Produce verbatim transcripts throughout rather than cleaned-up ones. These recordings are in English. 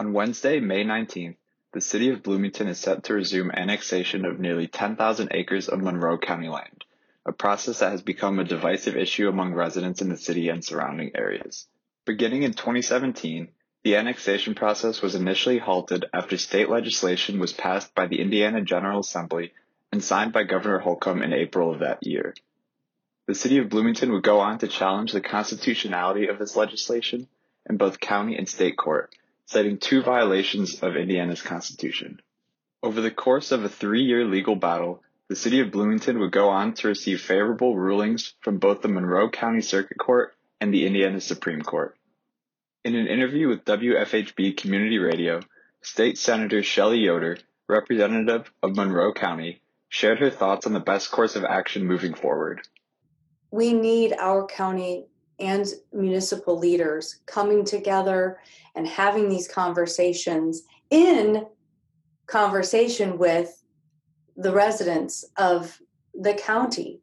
On Wednesday, May nineteenth, the city of Bloomington is set to resume annexation of nearly ten thousand acres of Monroe County land, a process that has become a divisive issue among residents in the city and surrounding areas. Beginning in twenty seventeen, the annexation process was initially halted after state legislation was passed by the Indiana General Assembly and signed by Governor Holcomb in April of that year. The city of Bloomington would go on to challenge the constitutionality of this legislation in both county and state court, citing two violations of Indiana's Constitution. Over the course of a three-year legal battle, the city of Bloomington would go on to receive favorable rulings from both the Monroe County Circuit Court and the Indiana Supreme Court. In an interview with W F H B Community Radio, State Senator Shelli Yoder, representative of Monroe County, shared her thoughts on the best course of action moving forward. We need our county and municipal leaders coming together and having these conversations in conversation with the residents of the county.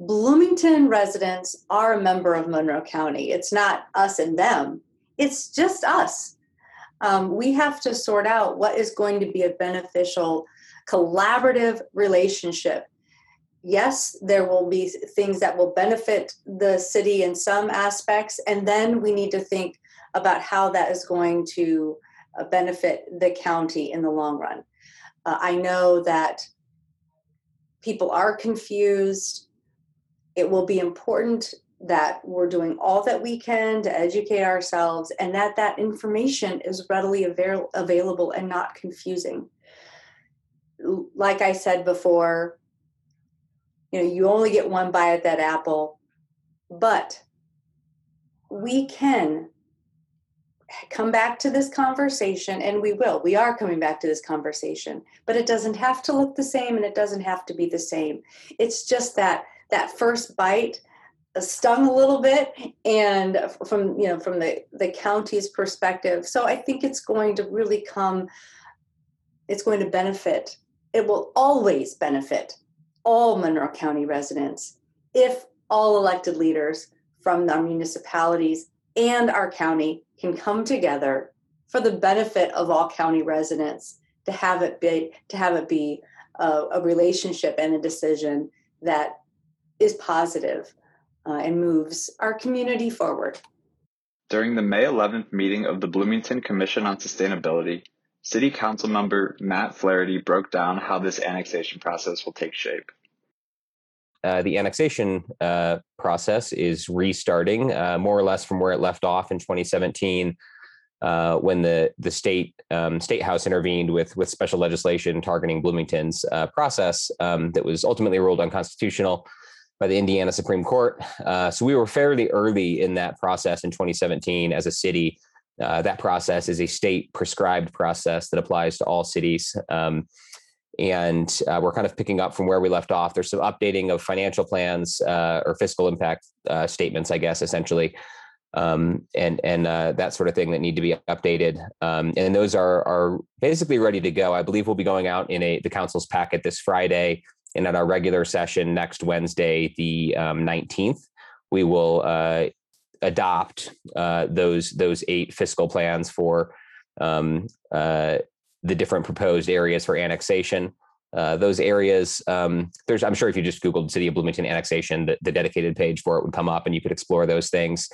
Bloomington residents are a member of Monroe County. It's not us and them. It's just us. Um, we have to sort out what is going to be a beneficial, collaborative relationship. Yes, there will be things that will benefit the city in some aspects, and then we need to think about how that is going to benefit the county in the long run. Uh, I know that people are confused. It will be important that we're doing all that we can to educate ourselves and that that information is readily avail- available and not confusing. Like I said before, you know, you only get one bite at that apple, but we can come back to this conversation, and we will. We are coming back to this conversation, but it doesn't have to look the same, and it doesn't have to be the same. It's just that that first bite stung a little bit, and from, you know, from the, the county's perspective. So I think it's going to really come, it's going to benefit. It will always benefit all Monroe County residents if all elected leaders from our municipalities and our county can come together for the benefit of all county residents to have it be, to have it be a, a relationship and a decision that is positive uh, and moves our community forward. During the May eleventh meeting of the Bloomington Commission on Sustainability, City Council member Matt Flaherty broke down how this annexation process will take shape. Uh, the annexation uh, process is restarting uh, more or less from where it left off in twenty seventeen uh, when the, the state um, state house intervened with, with special legislation targeting Bloomington's uh, process um, that was ultimately ruled unconstitutional by the Indiana Supreme Court. Uh, so we were fairly early in that process in twenty seventeen as a city. Uh, that process is a state prescribed process that applies to all cities. Um, and uh, we're kind of picking up from where we left off. There's some updating of financial plans uh, or fiscal impact uh, statements, I guess, essentially, um, and and uh, that sort of thing that need to be updated. Um, and those are are basically ready to go. I believe we'll be going out in a the council's packet this Friday, and at our regular session next Wednesday, the um, nineteenth, we will uh, adopt uh, those those eight fiscal plans for um, uh, the different proposed areas for annexation. Uh, those areas, um, there's, I'm sure if you just Googled City of Bloomington annexation, the, the dedicated page for it would come up and you could explore those things.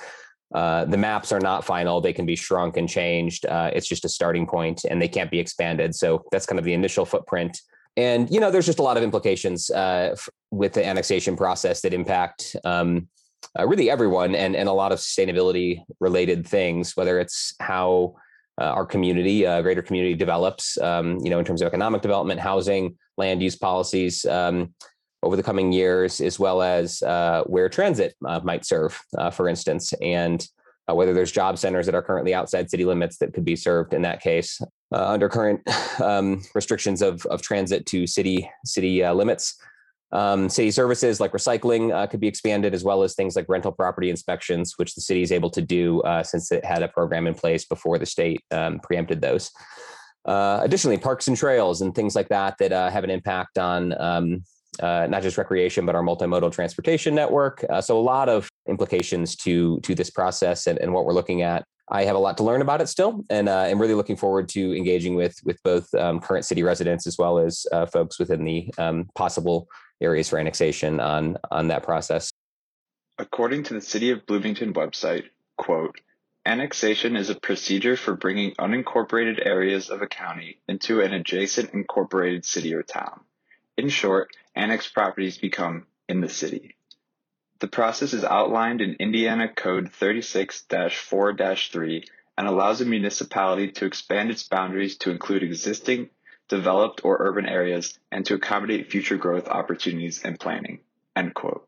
Uh, the maps are not final. They can be shrunk and changed. Uh, it's just a starting point and they can't be expanded. So that's kind of the initial footprint. And, you know, there's just a lot of implications uh, f- with the annexation process that impact um, uh, really everyone and, and a lot of sustainability related things, whether it's how Uh, our community, uh, greater community develops, um, you know, in terms of economic development, housing, land use policies um, over the coming years, as well as uh, where transit uh, might serve, uh, for instance, and uh, whether there's job centers that are currently outside city limits that could be served in that case uh, under current um, restrictions of, of transit to city city uh, limits. Um, city services like recycling uh, could be expanded, as well as things like rental property inspections, which the city is able to do uh, since it had a program in place before the state um, preempted those. Uh, additionally, parks and trails and things like that that uh, have an impact on um, uh, not just recreation, but our multimodal transportation network. Uh, so a lot of implications to to this process and, and what we're looking at. I have a lot to learn about it still, and uh, I'm really looking forward to engaging with with both um, current city residents as well as uh, folks within the um, possible areas for annexation on on that process. According to the City of Bloomington website, quote, annexation is a procedure for bringing unincorporated areas of a county into an adjacent incorporated city or town. In short, annexed properties become in the city. The process is outlined in Indiana Code thirty-six dash four dash three and allows a municipality to expand its boundaries to include existing, developed, or urban areas and to accommodate future growth opportunities and planning, end quote.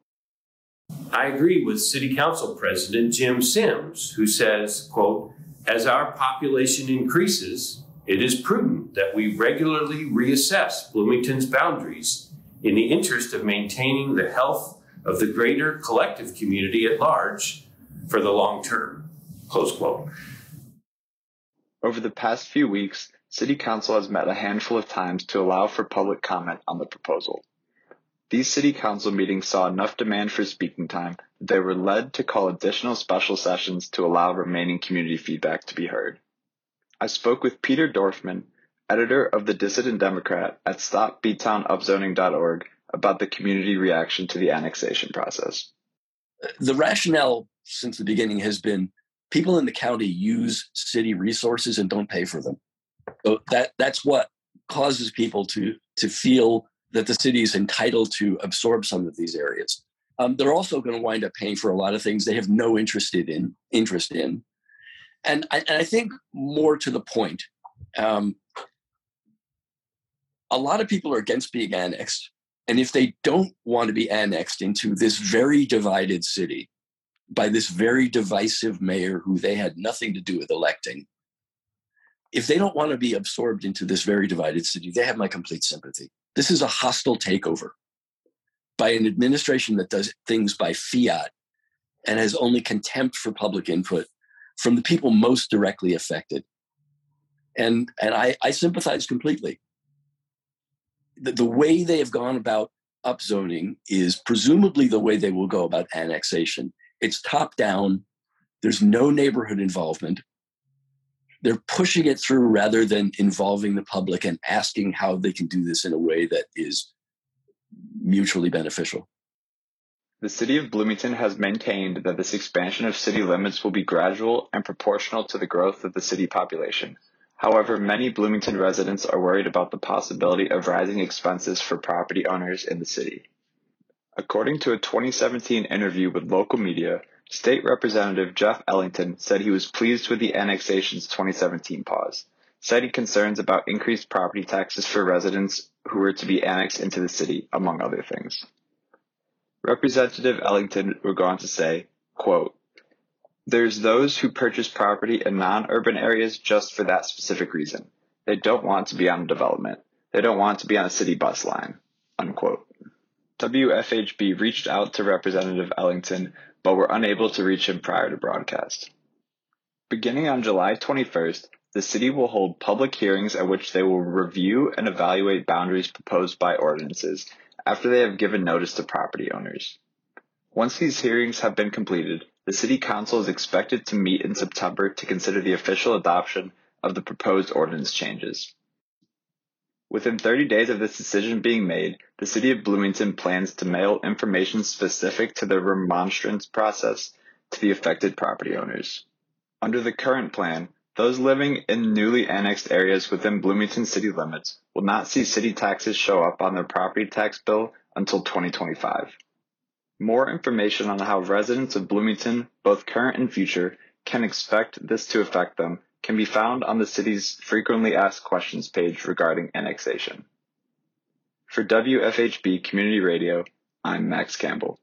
I agree with City Council President Jim Sims, who says, quote, as our population increases, it is prudent that we regularly reassess Bloomington's boundaries in the interest of maintaining the health of the greater collective community at large for the long term, close quote. Over the past few weeks, City Council has met a handful of times to allow for public comment on the proposal. These City Council meetings saw enough demand for speaking time that they were led to call additional special sessions to allow remaining community feedback to be heard. I spoke with Peter Dorfman, editor of the Dissident Democrat at Stop B Town Up Zoning dot org, about the community reaction to the annexation process. The rationale since the beginning has been people in the county use city resources and don't pay for them. So that, that's what causes people to, to feel that the city is entitled to absorb some of these areas. Um, they're also going to wind up paying for a lot of things they have no interest in. Interest in. And, I, and I think more to the point, um, a lot of people are against being annexed. And if they don't want to be annexed into this very divided city by this very divisive mayor who they had nothing to do with electing, if they don't want to be absorbed into this very divided city, they have my complete sympathy. This is a hostile takeover by an administration that does things by fiat and has only contempt for public input from the people most directly affected. And, and I, I sympathize completely. The, the way they have gone about upzoning is presumably the way they will go about annexation. It's top down. There's no neighborhood involvement. They're pushing it through rather than involving the public and asking how they can do this in a way that is mutually beneficial. The city of Bloomington has maintained that this expansion of city limits will be gradual and proportional to the growth of the city population. However, many Bloomington residents are worried about the possibility of rising expenses for property owners in the city. According to a twenty seventeen interview with local media, State Representative Jeff Ellington said he was pleased with the annexation's twenty seventeen pause, citing concerns about increased property taxes for residents who were to be annexed into the city, among other things. Representative Ellington would go on to say, quote, there's those who purchase property in non-urban areas just for that specific reason. They don't want to be on a development. They don't want to be on a city bus line, unquote. W F H B reached out to Representative Ellington, but were unable to reach him prior to broadcast. Beginning on July twenty-first, the city will hold public hearings at which they will review and evaluate boundaries proposed by ordinances after they have given notice to property owners. Once these hearings have been completed, the City Council is expected to meet in September to consider the official adoption of the proposed ordinance changes. Within thirty days of this decision being made, the City of Bloomington plans to mail information specific to the remonstrance process to the affected property owners. Under the current plan, those living in newly annexed areas within Bloomington city limits will not see city taxes show up on their property tax bill until twenty twenty-five. More information on how residents of Bloomington, both current and future, can expect this to affect them can be found on the city's frequently asked questions page regarding annexation. For W F H B Community Radio, I'm Max Campbell.